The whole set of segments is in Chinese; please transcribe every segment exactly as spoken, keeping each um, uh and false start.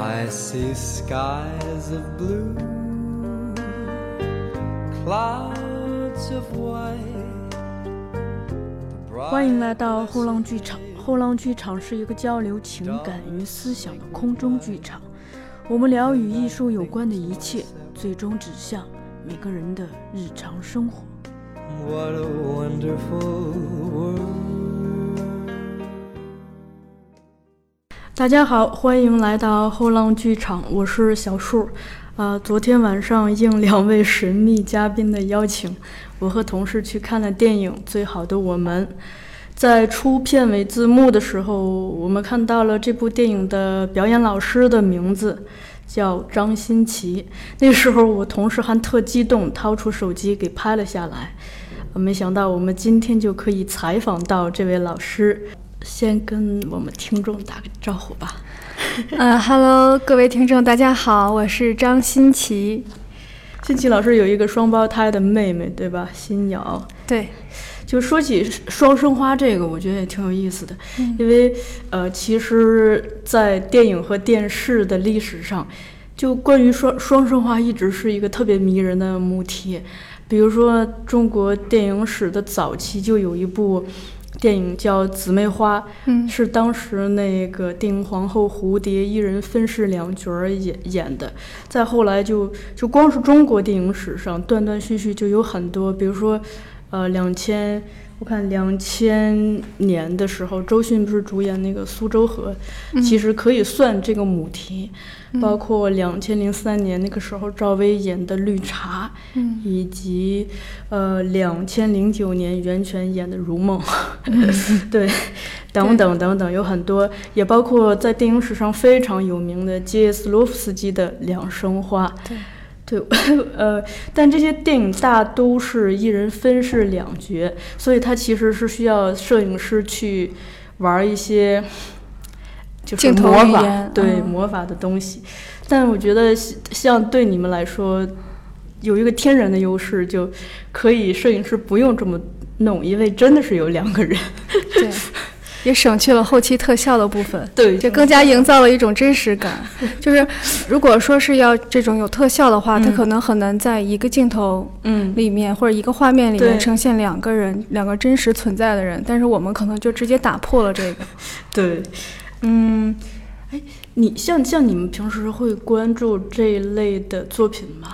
I see skies of blue, clouds of white. 欢迎来到后浪剧场。后浪剧场是一个交流情感与思想的空中剧场，我们聊与艺术有关的一切，最终指向每个人的日常生活。 What a wonderful world.大家好，欢迎来到后浪剧场，我是小树。呃，昨天晚上应两位神秘嘉宾的邀请，我和同事去看了电影《最好的我们》。在出片尾字幕的时候，我们看到了这部电影的表演老师的名字叫张新奇。那时候我同事还特激动，掏出手机给拍了下来。没想到我们今天就可以采访到这位老师。先跟我们听众打个招呼吧。呃哈喽各位听众大家好，我是张新奇。新奇老师有一个双胞胎的妹妹对吧，新瑶。对，就说起双生花这个我觉得也挺有意思的、嗯、因为呃其实在电影和电视的历史上，就关于双双生花一直是一个特别迷人的母题。比如说中国电影史的早期就有一部电影叫《姊妹花》，嗯，是当时那个电影皇后蝴蝶一人分饰两角儿演演的。再后来就就光是中国电影史上断断续续就有很多，比如说，呃，两千我看两千年的时候，周迅不是主演那个《苏州河》，嗯，其实可以算这个母题。嗯、包括两千零三年那个时候赵薇演的《绿茶》，嗯，以及呃两千零九年袁泉演的《如梦》嗯，对，等等等等，有很多，也包括在电影史上非常有名的捷斯洛夫斯基的《两生花》。对。对，呃，但这些电影大都是一人分饰两角，所以它其实是需要摄影师去玩一些就是魔法，对、嗯、魔法的东西。但我觉得像对你们来说有一个天然的优势，就可以摄影师不用这么弄，因为真的是有两个人。对，也省去了后期特效的部分，对，就更加营造了一种真实感。就是如果说是要这种有特效的话、嗯、它可能很难在一个镜头里面、嗯、或者一个画面里面呈现两个人，两个真实存在的人，但是我们可能就直接打破了这个。对，嗯，哎，你像像你们平时会关注这一类的作品吗？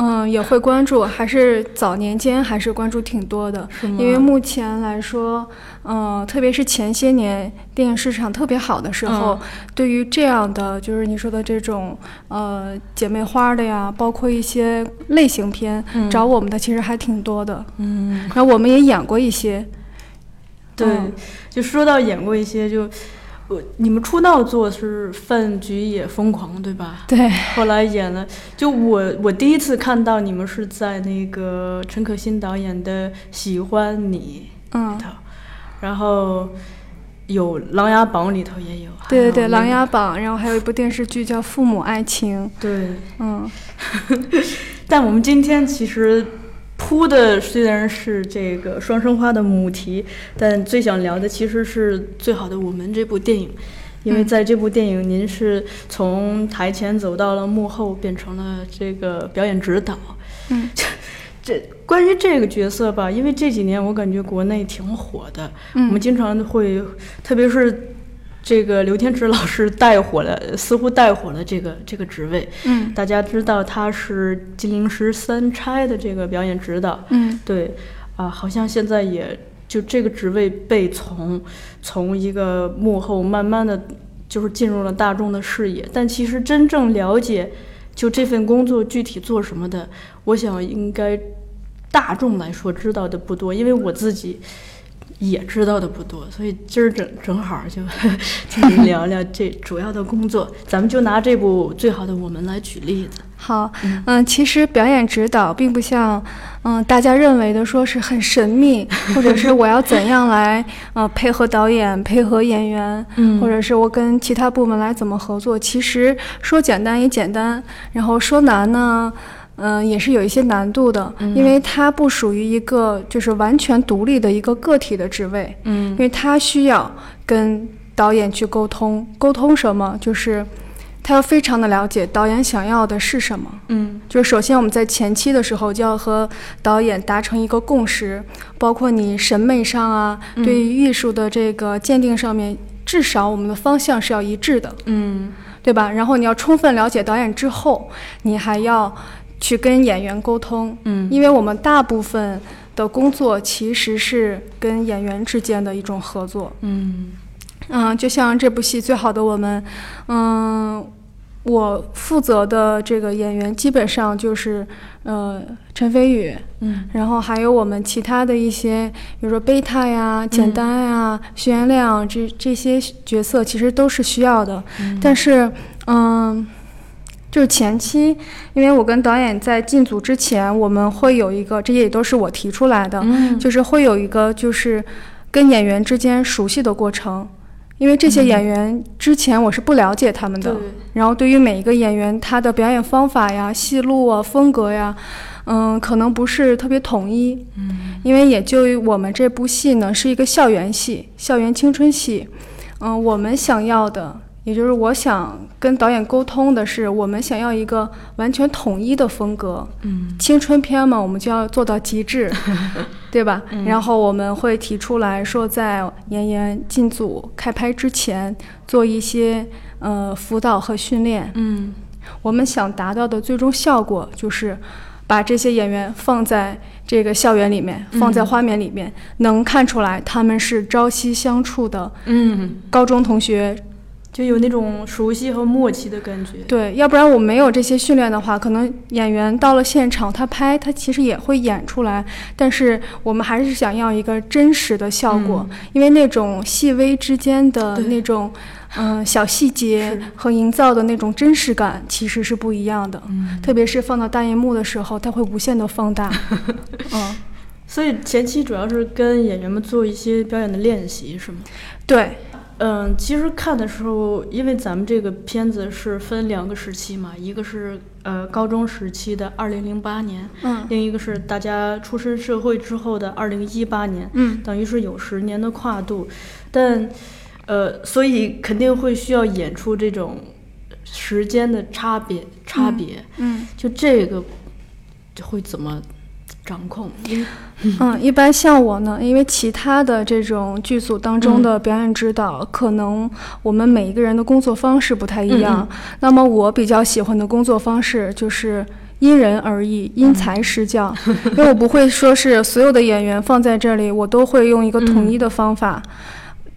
嗯，也会关注，还是早年间还是关注挺多的，因为目前来说，嗯、呃，特别是前些年电影市场特别好的时候，嗯、对于这样的就是你说的这种呃姐妹花的呀，包括一些类型片、嗯、找我们的其实还挺多的，嗯，然后我们也演过一些，对，嗯、就说到演过一些就。我你们出道作是《饭局也疯狂》对吧？对，后来演了，就我我第一次看到你们是在那个陈可辛导演的《喜欢你》里头，嗯、然后有《琅琊榜》里头也有，对对对，《琅琊榜》，然后还有一部电视剧叫《父母爱情》，对，嗯，但我们今天其实。铺的虽然是这个双生花的母题，但最想聊的其实是《最好的我们》这部电影，因为在这部电影您是从台前走到了幕后，变成了这个表演指导。嗯，这关于这个角色吧，因为这几年我感觉国内挺火的，嗯、我们经常会，特别是。这个刘天池老师带火了，似乎带火了这个这个职位。嗯，大家知道他是金陵十三钗的这个表演指导。嗯，对，啊、呃，好像现在也就这个职位被从从一个幕后慢慢的就是进入了大众的视野。但其实真正了解就这份工作具体做什么的，我想应该大众来说知道的不多，因为我自己。也知道的不多，所以今儿正正好就跟您聊聊这主要的工作。咱们就拿这部《最好的我们》来举例子。好，嗯、呃，其实表演指导并不像，嗯、呃，大家认为的说是很神秘，或者是我要怎样来，呃，配合导演、配合演员，嗯、或者是我跟其他部门来怎么合作。其实说简单也简单，然后说难呢。嗯、呃，也是有一些难度的，嗯、因为它不属于一个就是完全独立的一个个体的职位，嗯，因为它需要跟导演去沟通，沟通什么就是。他要非常的了解导演想要的是什么。嗯，就是首先我们在前期的时候就要和导演达成一个共识，包括你审美上啊，嗯、对于艺术的这个鉴定上面，至少我们的方向是要一致的。嗯，对吧？然后你要充分了解导演之后，你还要去跟演员沟通。嗯，因为我们大部分的工作其实是跟演员之间的一种合作。嗯嗯，就像这部戏《最好的我们》，嗯。我负责的这个演员基本上就是呃陈飞宇，嗯，然后还有我们其他的一些，比如说贝塔呀、简单呀、嗯、徐元亮这这些角色其实都是需要的、嗯、但是嗯、呃、就是前期因为我跟导演在进组之前我们会有一个，这些也都是我提出来的、嗯、就是会有一个就是跟演员之间熟悉的过程，因为这些演员之前我是不了解他们的、嗯、然后对于每一个演员他的表演方法呀、戏路啊、风格呀，嗯，可能不是特别统一。嗯，因为也就我们这部戏呢是一个校园戏、校园青春戏。嗯，我们想要的，也就是我想跟导演沟通的是，我们想要一个完全统一的风格。嗯，青春片嘛，我们就要做到极致，对吧、嗯？然后我们会提出来说，在妍妍进组开拍之前，做一些呃辅导和训练。嗯，我们想达到的最终效果就是把这些演员放在这个校园里面，放在画面里面，嗯、能看出来他们是朝夕相处的，嗯，高中同学。就有那种熟悉和默契的感觉。对，要不然我没有这些训练的话，可能演员到了现场他拍他其实也会演出来，但是我们还是想要一个真实的效果、嗯、因为那种细微之间的那种嗯、呃、小细节和营造的那种真实感其实是不一样的、嗯、特别是放到大银幕的时候它会无限的放大嗯，所以前期主要是跟演员们做一些表演的练习是吗？对。嗯，其实看的时候，因为咱们这个片子是分两个时期嘛，一个是呃高中时期的二零零八年，嗯，另一个是大家出身社会之后的二零一八年，嗯，等于是有十年的跨度，但呃，所以肯定会需要演出这种时间的差别差别，嗯，嗯就这个会怎么？掌控。嗯，一般像我呢，因为其他的这种剧组当中的表演指导、嗯、可能我们每一个人的工作方式不太一样、嗯、那么我比较喜欢的工作方式就是因人而异、因材施教、嗯、因为我不会说是所有的演员放在这里我都会用一个统一的方法、嗯、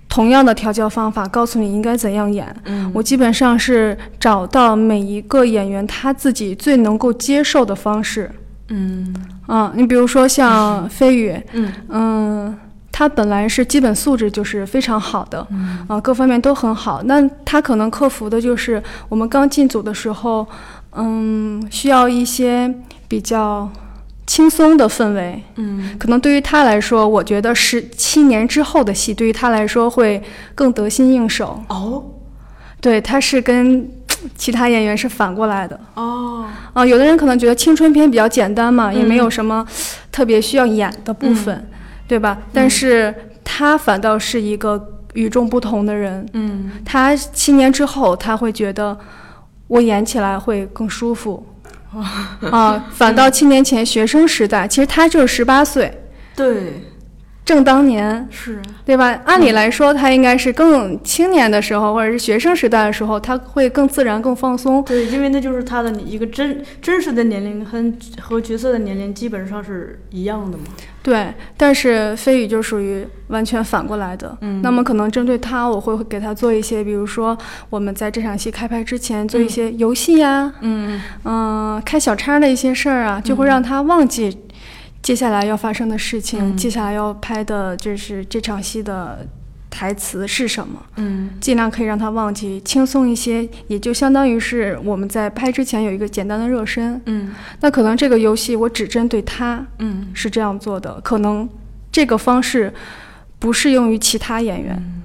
同样的调教方法告诉你应该怎样演、嗯、我基本上是找到每一个演员他自己最能够接受的方式。嗯啊，你比如说像飞宇，嗯嗯，他本来是基本素质就是非常好的，嗯、啊，各方面都很好。那他可能克服的就是我们刚进组的时候，嗯，需要一些比较轻松的氛围。嗯，可能对于他来说，我觉得十七年之后的戏对于他来说会更得心应手。哦，对，他是跟其他演员是反过来的。哦，啊，有的人可能觉得青春片比较简单嘛，嗯、也没有什么特别需要演的部分，嗯、对吧、嗯？但是他反倒是一个与众不同的人。嗯，他七年之后他会觉得我演起来会更舒服。哦、啊，反倒七年前学生时代，嗯、其实他就是十八岁。对。正当年是，对吧？按理来说、嗯，他应该是更青年的时候，或者是学生时代的时候，他会更自然、更放松。对，因为那就是他的一个真真实的年龄和和角色的年龄基本上是一样的嘛。对，但是飞宇就属于完全反过来的。嗯，那么可能针对他，我会给他做一些，比如说我们在这场戏开拍之前做一些游戏呀，嗯嗯、呃，开小差的一些事儿啊，就会让他忘记、嗯。接下来要发生的事情、嗯、接下来要拍的就是这场戏的台词是什么，嗯，尽量可以让他忘记，轻松一些，也就相当于是我们在拍之前有一个简单的热身，嗯，那可能这个游戏我只针对他，嗯，是这样做的，可能这个方式不适用于其他演员。嗯，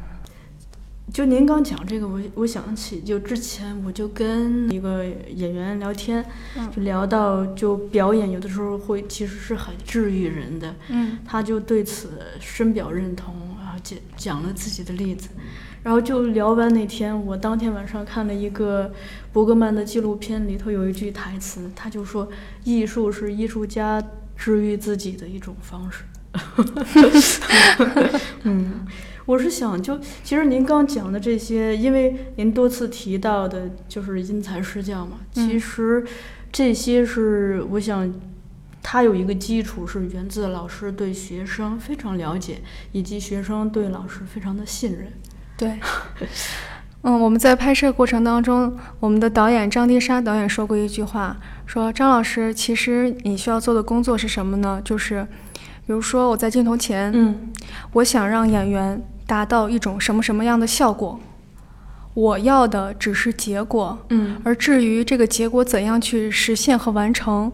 就您刚讲这个，我我想起，就之前我就跟一个演员聊天，嗯、就聊到就表演有的时候会其实是很治愈人的，嗯，他就对此深表认同啊，讲讲了自己的例子，然后就聊完那天，我当天晚上看了一个伯格曼的纪录片，里头有一句台词，他就说艺术是艺术家治愈自己的一种方式。嗯，我是想就其实您刚讲的这些，因为您多次提到的就是因材施教嘛，其实这些是我想它有一个基础是源自老师对学生非常了解，以及学生对老师非常的信任。对，嗯，我们在拍摄过程当中，我们的导演张蒂莎导演说过一句话，说张老师，其实你需要做的工作是什么呢？就是比如说我在镜头前，嗯，我想让演员达到一种什么什么样的效果，我要的只是结果，嗯，而至于这个结果怎样去实现和完成，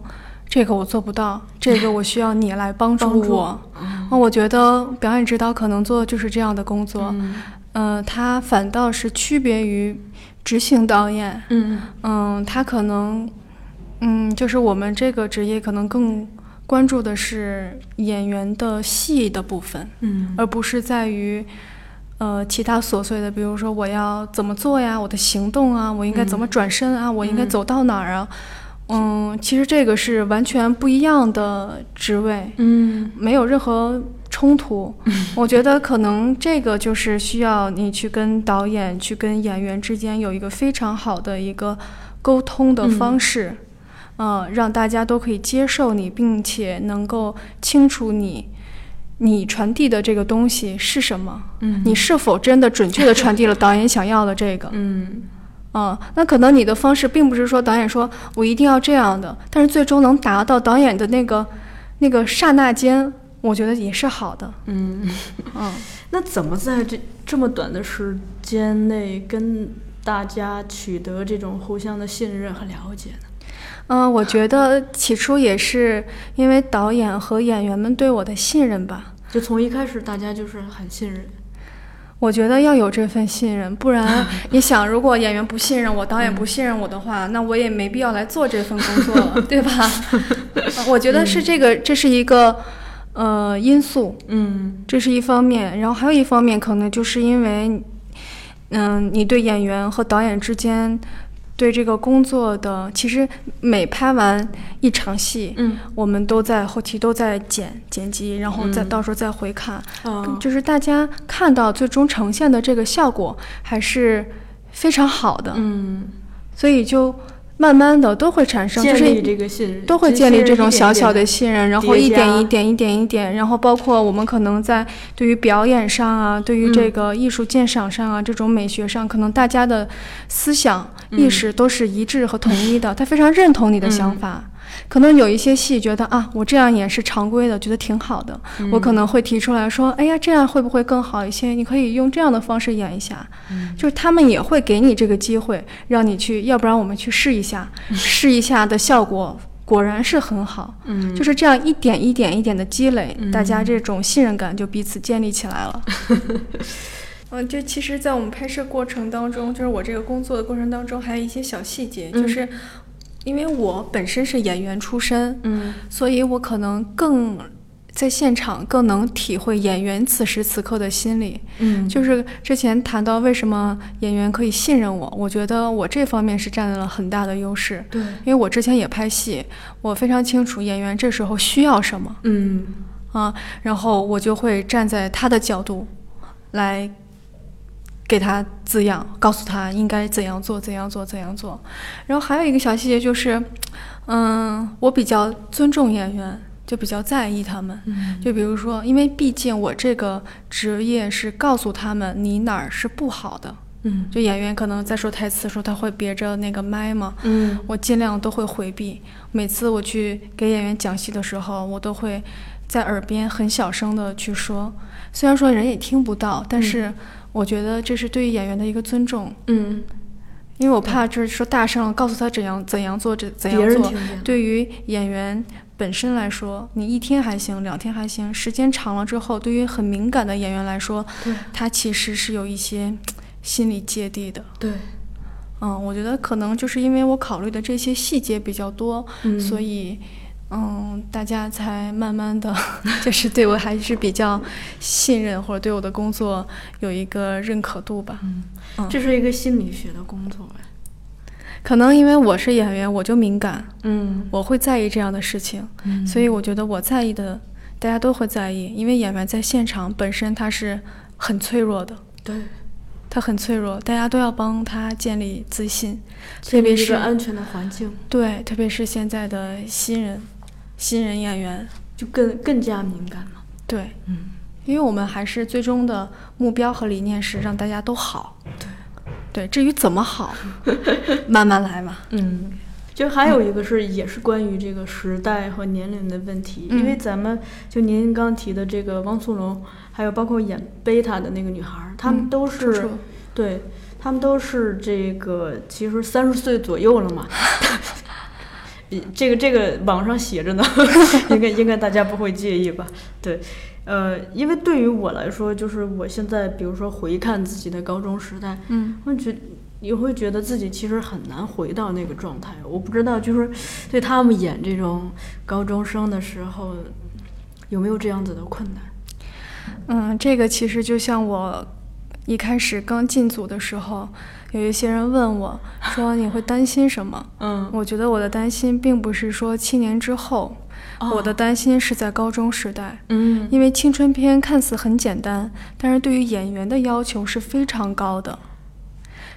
这个我做不到，这个我需要你来帮助我。嗯，我觉得表演指导可能做的就是这样的工作。嗯，呃，他反倒是区别于执行导演。嗯嗯，他可能，嗯，就是我们这个职业可能更关注的是演员的戏的部分，嗯，而不是在于呃其他琐碎的，比如说我要怎么做呀，我的行动啊，我应该怎么转身啊，嗯，我应该走到哪儿啊。嗯嗯，其实这个是完全不一样的职位，嗯，没有任何冲突。嗯，我觉得可能这个就是需要你去跟导演、去跟演员之间有一个非常好的一个沟通的方式，嗯，呃，让大家都可以接受你，并且能够清楚你你传递的这个东西是什么，嗯，你是否真的准确的传递了导演想要的这个，嗯。嗯，那可能你的方式并不是说导演说我一定要这样的，但是最终能达到导演的那个那个刹那间，我觉得也是好的。嗯嗯，那怎么在这这么短的时间内跟大家取得这种互相的信任和了解呢？嗯，我觉得起初也是因为导演和演员们对我的信任吧，就从一开始大家就是很信任。我觉得要有这份信任，不然你想，如果演员不信任我，导演不信任我的话，那我也没必要来做这份工作了，对吧？我觉得是这个，这是一个呃因素，嗯，这是一方面。然后还有一方面，可能就是因为，嗯、呃，你对演员和导演之间对这个工作的，其实每拍完一场戏，嗯，我们都在后期都在剪剪辑，然后再到时候再回看，嗯，就是大家看到最终呈现的这个效果还是非常好的，嗯，所以就慢慢的都会产生，就是这个信任，都会建立这种小小的信任，然后一点一点一点一点，然后包括我们可能在对于表演上啊，对于这个艺术鉴赏上啊，这种美学上，可能大家的思想意识都是一致和统一的，他非常认同你的想法。可能有一些戏觉得啊，我这样也是常规的，觉得挺好的，嗯，我可能会提出来说，哎呀，这样会不会更好一些？你可以用这样的方式演一下，嗯，就是他们也会给你这个机会，让你去，要不然我们去试一下，嗯，试一下的效果果然是很好，嗯，就是这样一点一点一点的积累，嗯，大家这种信任感就彼此建立起来了。嗯，就其实，在我们拍摄过程当中，就是我这个工作的过程当中，还有一些小细节，嗯，就是。因为我本身是演员出身，嗯，所以我可能更在现场更能体会演员此时此刻的心理，嗯，就是之前谈到为什么演员可以信任我，我觉得我这方面是占了很大的优势，对，因为我之前也拍戏，我非常清楚演员这时候需要什么，嗯，啊，然后我就会站在他的角度来给他字样，告诉他应该怎样做怎样做怎样做。然后还有一个小细节就是嗯，我比较尊重演员，就比较在意他们，嗯，就比如说因为毕竟我这个职业是告诉他们你哪儿是不好的，嗯，就演员可能在说台词的时候他会别着那个麦嘛，嗯，我尽量都会回避，每次我去给演员讲戏的时候，我都会在耳边很小声的去说，虽然说人也听不到，但是，嗯，我觉得这是对于演员的一个尊重，嗯，因为我怕就是说大声告诉他怎样怎样做怎样做，对于演员本身来说，你一天还行，两天还行，时间长了之后，对于很敏感的演员来说，他其实是有一些心理芥蒂的。对，嗯，我觉得可能就是因为我考虑的这些细节比较多，嗯，所以嗯，大家才慢慢的就是对我还是比较信任，或者对我的工作有一个认可度吧。嗯，嗯这是一个心理学的工作。可能因为我是演员，我就敏感，嗯，我会在意这样的事情，嗯，所以我觉得我在意的，大家都会在意，因为演员在现场本身他是很脆弱的，对，他很脆弱，大家都要帮他建立自信，特别是安全的环境，对，特别是现在的新人，新人演员就更更加敏感了，对，嗯，因为我们还是最终的目标和理念是让大家都好，对。对，至于怎么好慢慢来嘛。嗯，就还有一个是也是关于这个时代和年龄的问题，嗯，因为咱们就您刚提的这个汪苏泷，还有包括演贝塔的那个女孩，她们都是，嗯，对，她们都是这个其实三十岁左右了嘛。这个这个网上写着呢，应该应该大家不会介意吧？对。呃，因为对于我来说，就是我现在比如说回看自己的高中时代，嗯，我觉也会觉得自己其实很难回到那个状态。我不知道，就是对他们演这种高中生的时候，有没有这样子的困难？嗯，这个其实就像我一开始刚进组的时候，有一些人问我说：“你会担心什么？”嗯，我觉得我的担心并不是说七年之后。我的担心是在高中时代，嗯，因为青春片看似很简单，但是对于演员的要求是非常高的。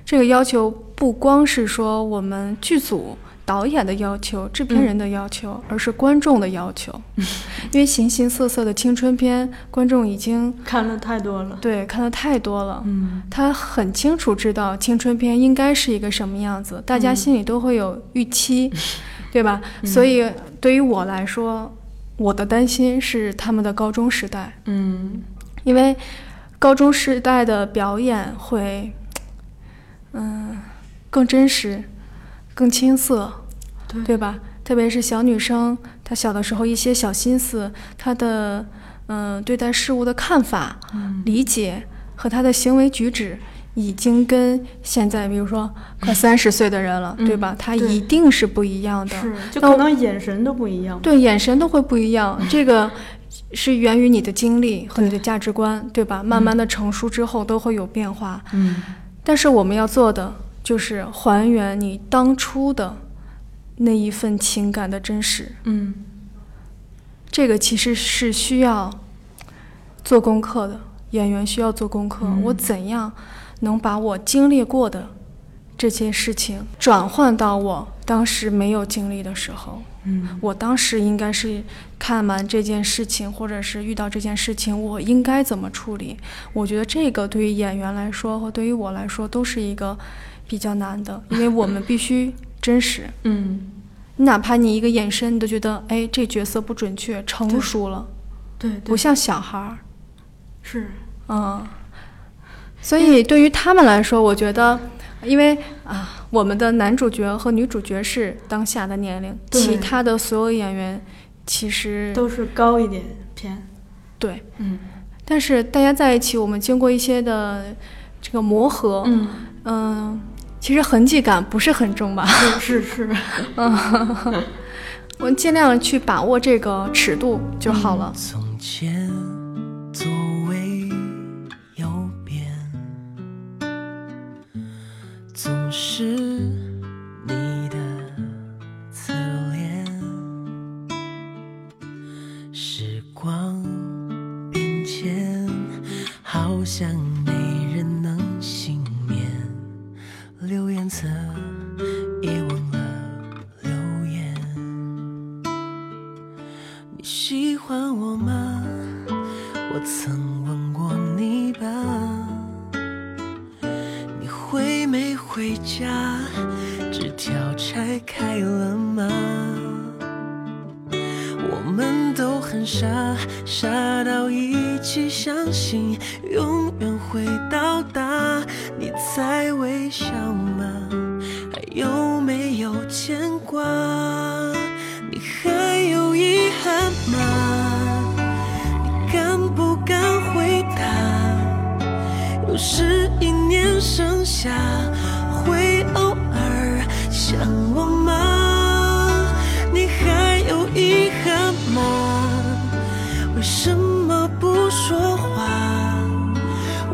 这个要求不光是说我们剧组导演的要求、制片人的要求，嗯，而是观众的要求，嗯，因为形形色色的青春片，观众已经看了太多了，对，看了太多了，嗯，他很清楚知道青春片应该是一个什么样子，大家心里都会有预期。嗯对吧，嗯，所以对于我来说，我的担心是他们的高中时代，嗯，因为高中时代的表演会嗯、呃、更真实更青涩， 对， 对吧，特别是小女生她小的时候一些小心思，她的嗯、呃、对待事物的看法，嗯，理解和她的行为举止已经跟现在比如说快三十岁的人了，嗯，对吧，他一定是不一样的，是，就可能眼神都不一样，对，眼神都会不一样，这个是源于你的经历和你的价值观， 对， 对吧，慢慢的成熟之后都会有变化，嗯，但是我们要做的就是还原你当初的那一份情感的真实，嗯，这个其实是需要做功课的，演员需要做功课，嗯，我怎样能把我经历过的这些事情转换到我当时没有经历的时候，嗯，我当时应该是看完这件事情或者是遇到这件事情我应该怎么处理，我觉得这个对于演员来说和对于我来说都是一个比较难的，因为我们必须真实，嗯，哪怕你一个眼神你都觉得哎，这角色不准确，成熟了， 对， 对， 对，不像小孩是，嗯，所以对于他们来说，我觉得因为啊，我们的男主角和女主角是当下的年龄，其他的所有演员其实都是高一点偏，对，嗯，但是大家在一起我们经过一些的这个磨合，嗯嗯，呃，其实痕迹感不是很重吧，是是是，嗯，我们尽量去把握这个尺度就好了，嗯，从前作为总是你的侧脸，时光变迁，好像没人能幸免，留言册也忘了留言。你喜欢我吗？我曾问过你吧，回没回家？纸条拆开了吗？我们都很傻，傻到一起相信永远会到达。你在微笑吗？还有没有牵挂？你还有遗憾吗？你敢不敢回答？有时一年生下会偶尔想我吗？你还有一为什么不说话？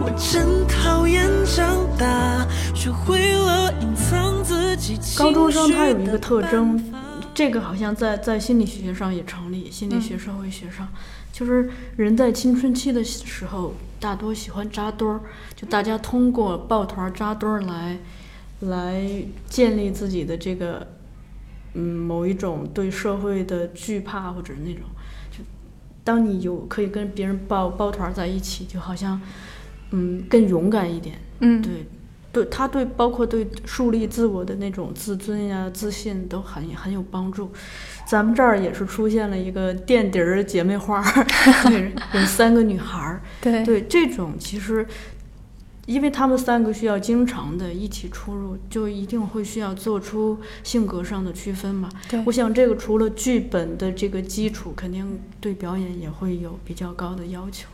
我真讨厌长大，学会了隐藏自己。高中生他有一个特征，这个好像在在心理学上也成立，心理学、社会学上，嗯、就是人在青春期的时候大多喜欢扎堆儿，就大家通过抱团扎堆儿来来建立自己的这个嗯某一种对社会的惧怕，或者那种就当你有可以跟别人抱抱团在一起，就好像嗯更勇敢一点，嗯对。对他对包括对树立自我的那种自尊呀、啊、自信都很很有帮助。咱们这儿也是出现了一个垫底儿姐妹花，对，有三个女孩，对对，这种其实因为他们三个需要经常的一起出入，就一定会需要做出性格上的区分嘛。我想这个除了剧本的这个基础，肯定对表演也会有比较高的要求。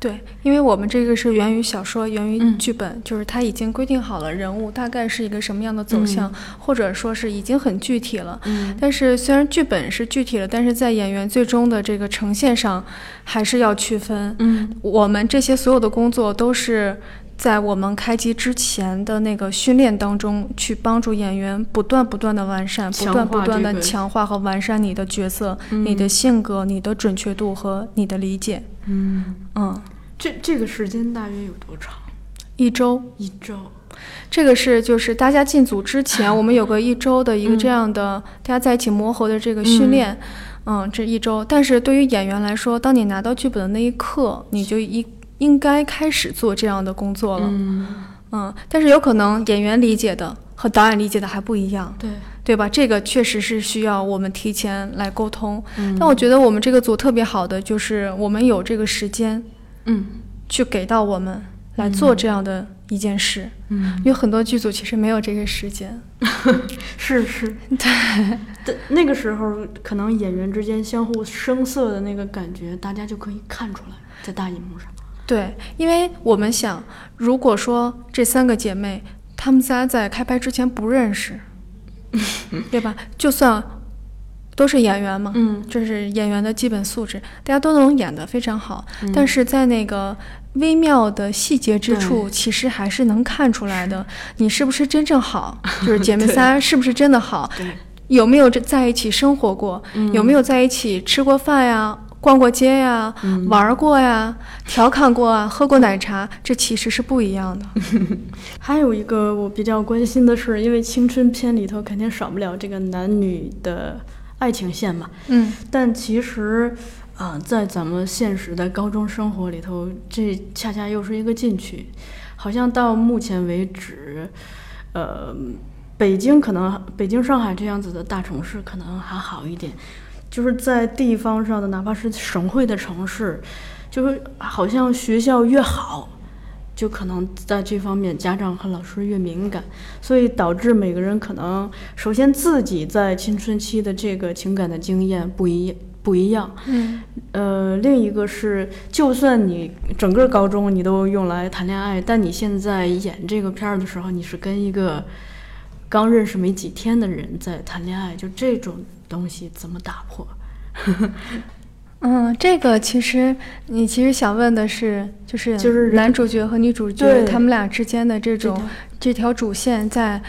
对，因为我们这个是源于小说，源于剧本、嗯、就是它已经规定好了人物大概是一个什么样的走向、嗯、或者说是已经很具体了、嗯、但是虽然剧本是具体了，但是在演员最终的这个呈现上还是要区分、嗯、我们这些所有的工作都是在我们开机之前的那个训练当中去帮助演员不断不断的完善，不断不断的强化和完善你的角色、嗯、你的性格、你的准确度和你的理解。嗯嗯，这这个时间大约有多长？一周，一周。这个是就是大家进组之前，我们有个一周的一个这样的、嗯、大家在一起磨合的这个训练，嗯，嗯这一周。但是对于演员来说，当你拿到剧本的那一刻，你就一应该开始做这样的工作了。嗯嗯，但是有可能演员理解的和导演理解的还不一样，对对吧？这个确实是需要我们提前来沟通、嗯、但我觉得我们这个组特别好的就是我们有这个时间嗯去给到我们来做这样的一件事。嗯，因为很多剧组其实没有这个时间是是对，那个时候可能演员之间相互生涩的那个感觉大家就可以看出来，在大荧幕上。对，因为我们想如果说这三个姐妹她们仨在开拍之前不认识对吧，就算都是演员嘛，嗯，这是演员的基本素质，大家都能演得非常好、嗯、但是在那个微妙的细节之处其实还是能看出来的，你是不是真正好，就是姐妹仨是不是真的好有没有在一起生活过、嗯、有没有在一起吃过饭呀、逛过街呀、啊嗯、玩过呀、啊、调侃过啊、喝过奶茶，这其实是不一样的。还有一个我比较关心的是，因为青春片里头肯定少不了这个男女的爱情线嘛，嗯，但其实啊、呃，在咱们现实的高中生活里头，这恰恰又是一个禁区。好像到目前为止，呃，北京可能北京、上海这样子的大城市可能还好一点。就是在地方上的哪怕是省会的城市，就是好像学校越好，就可能在这方面家长和老师越敏感，所以导致每个人可能首先自己在青春期的这个情感的经验不一不一样，嗯，呃，另一个是就算你整个高中你都用来谈恋爱，但你现在演这个片儿的时候，你是跟一个刚认识没几天的人在谈恋爱，就这种东西怎么打破嗯，这个其实你其实想问的是就是就是男主角和女主角他们俩之间的这种这条主线在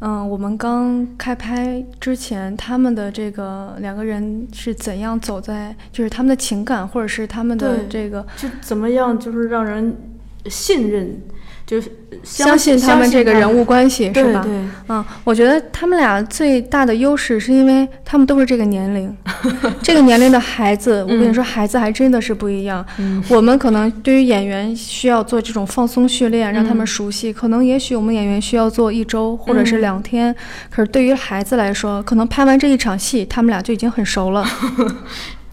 嗯我们刚开拍之前他们的这个两个人是怎样走在就是他们的情感或者是他们的这个就怎么样就是让人信任就相信他们这个人物关系是吧？对对，嗯，我觉得他们俩最大的优势是因为他们都是这个年龄，这个年龄的孩子，我跟你说，孩子还真的是不一样。嗯、我们可能对于演员需要做这种放松训练，让他们熟悉。嗯、可能也许我们演员需要做一周或者是两天，嗯、可是对于孩子来说，可能拍完这一场戏，他们俩就已经很熟了。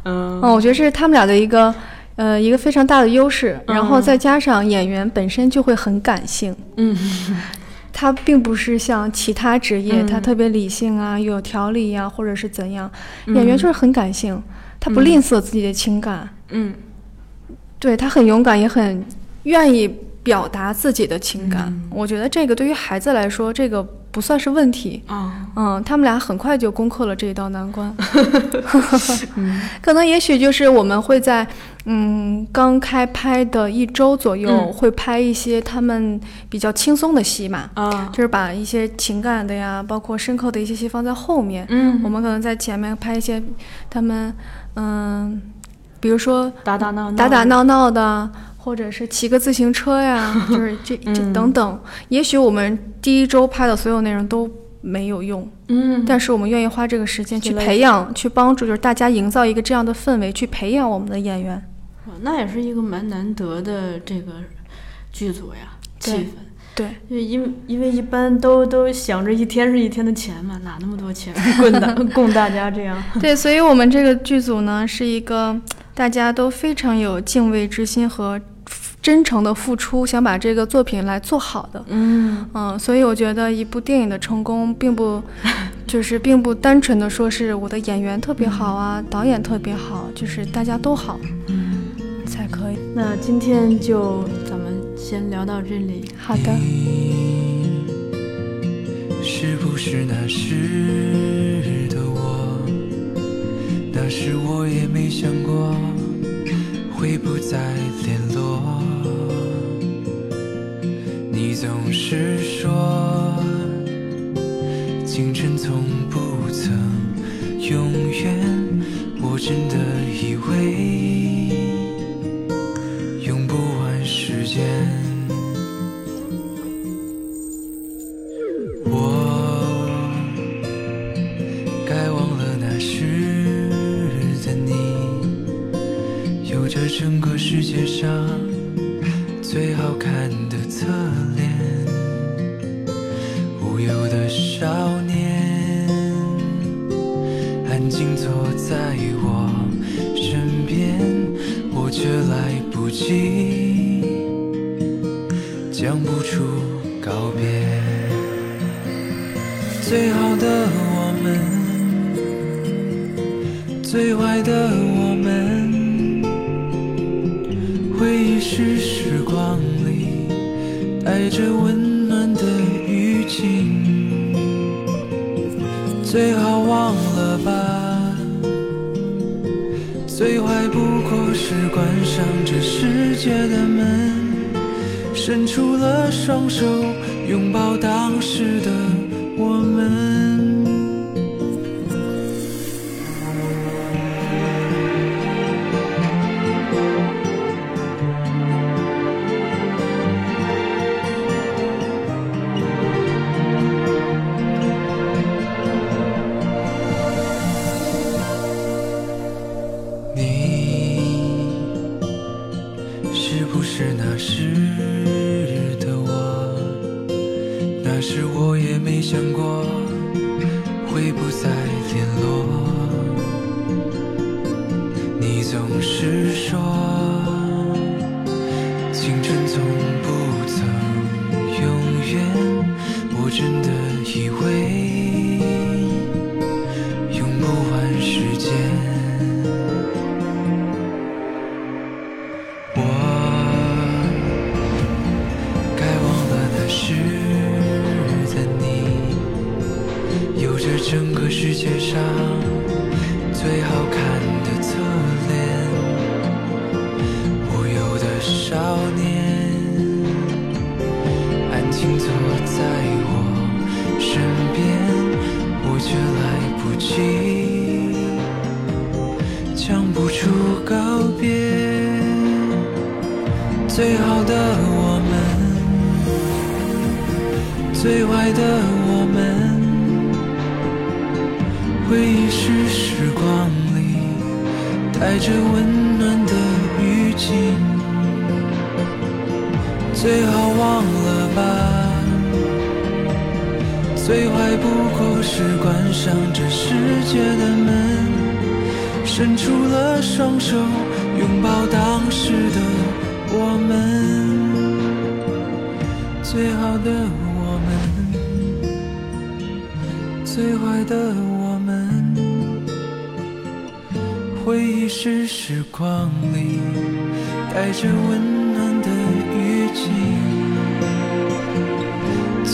嗯，我觉得这是他们俩的一个。呃，一个非常大的优势，然后再加上演员本身就会很感性，嗯，他并不是像其他职业，嗯、他特别理性啊，有条理呀、啊，或者是怎样，嗯、演员就是很感性，他不吝啬自己的情感，嗯，对他很勇敢，也很愿意表达自己的情感。嗯、我觉得这个对于孩子来说，这个不算是问题、哦、嗯，他们俩很快就攻克了这一道难关可能也许就是我们会在嗯刚开拍的一周左右、嗯、会拍一些他们比较轻松的戏嘛、哦、就是把一些情感的呀包括深刻的一些戏放在后面，嗯，我们可能在前面拍一些他们嗯比如说打打闹闹打打闹闹的，或者是骑个自行车呀就是这这等等、嗯、也许我们第一周拍的所有内容都没有用，嗯，但是我们愿意花这个时间去培养去帮助，就是大家营造一个这样的氛围去培养我们的演员。哇，那也是一个蛮难得的这个剧组呀，气氛。对，因因为一般都都想着一天是一天的钱嘛，哪那么多钱供大供大家这样。对，所以我们这个剧组呢是一个大家都非常有敬畏之心和真诚的付出，想把这个作品来做好的。嗯嗯，所以我觉得一部电影的成功并不就是并不单纯的说是我的演员特别好啊，导演特别好，就是大家都好，嗯，才可以。那今天就咱们先聊到这里。好的。是不是那时的我，那时我也没想过会不再联络，你总是说青春从不曾永远，我真的以为用不完时间，我该忘了那时的你有着整个世界上最好看的侧脸，无忧的少年安静坐在我身边，我却来不及讲不出告别。最好的我们，最坏的我们，回忆是时光里带着温暖的雨景，最好忘了吧，最坏不过是关上这世界的门，伸出了双手拥抱当时的我们。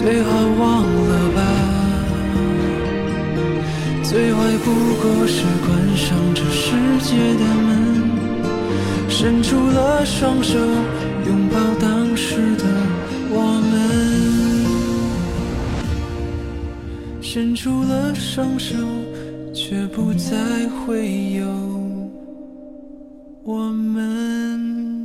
最好忘了吧，最坏不过是关上这世界的门，伸出了双手拥抱当时的我们，伸出了双手却不再会有我们。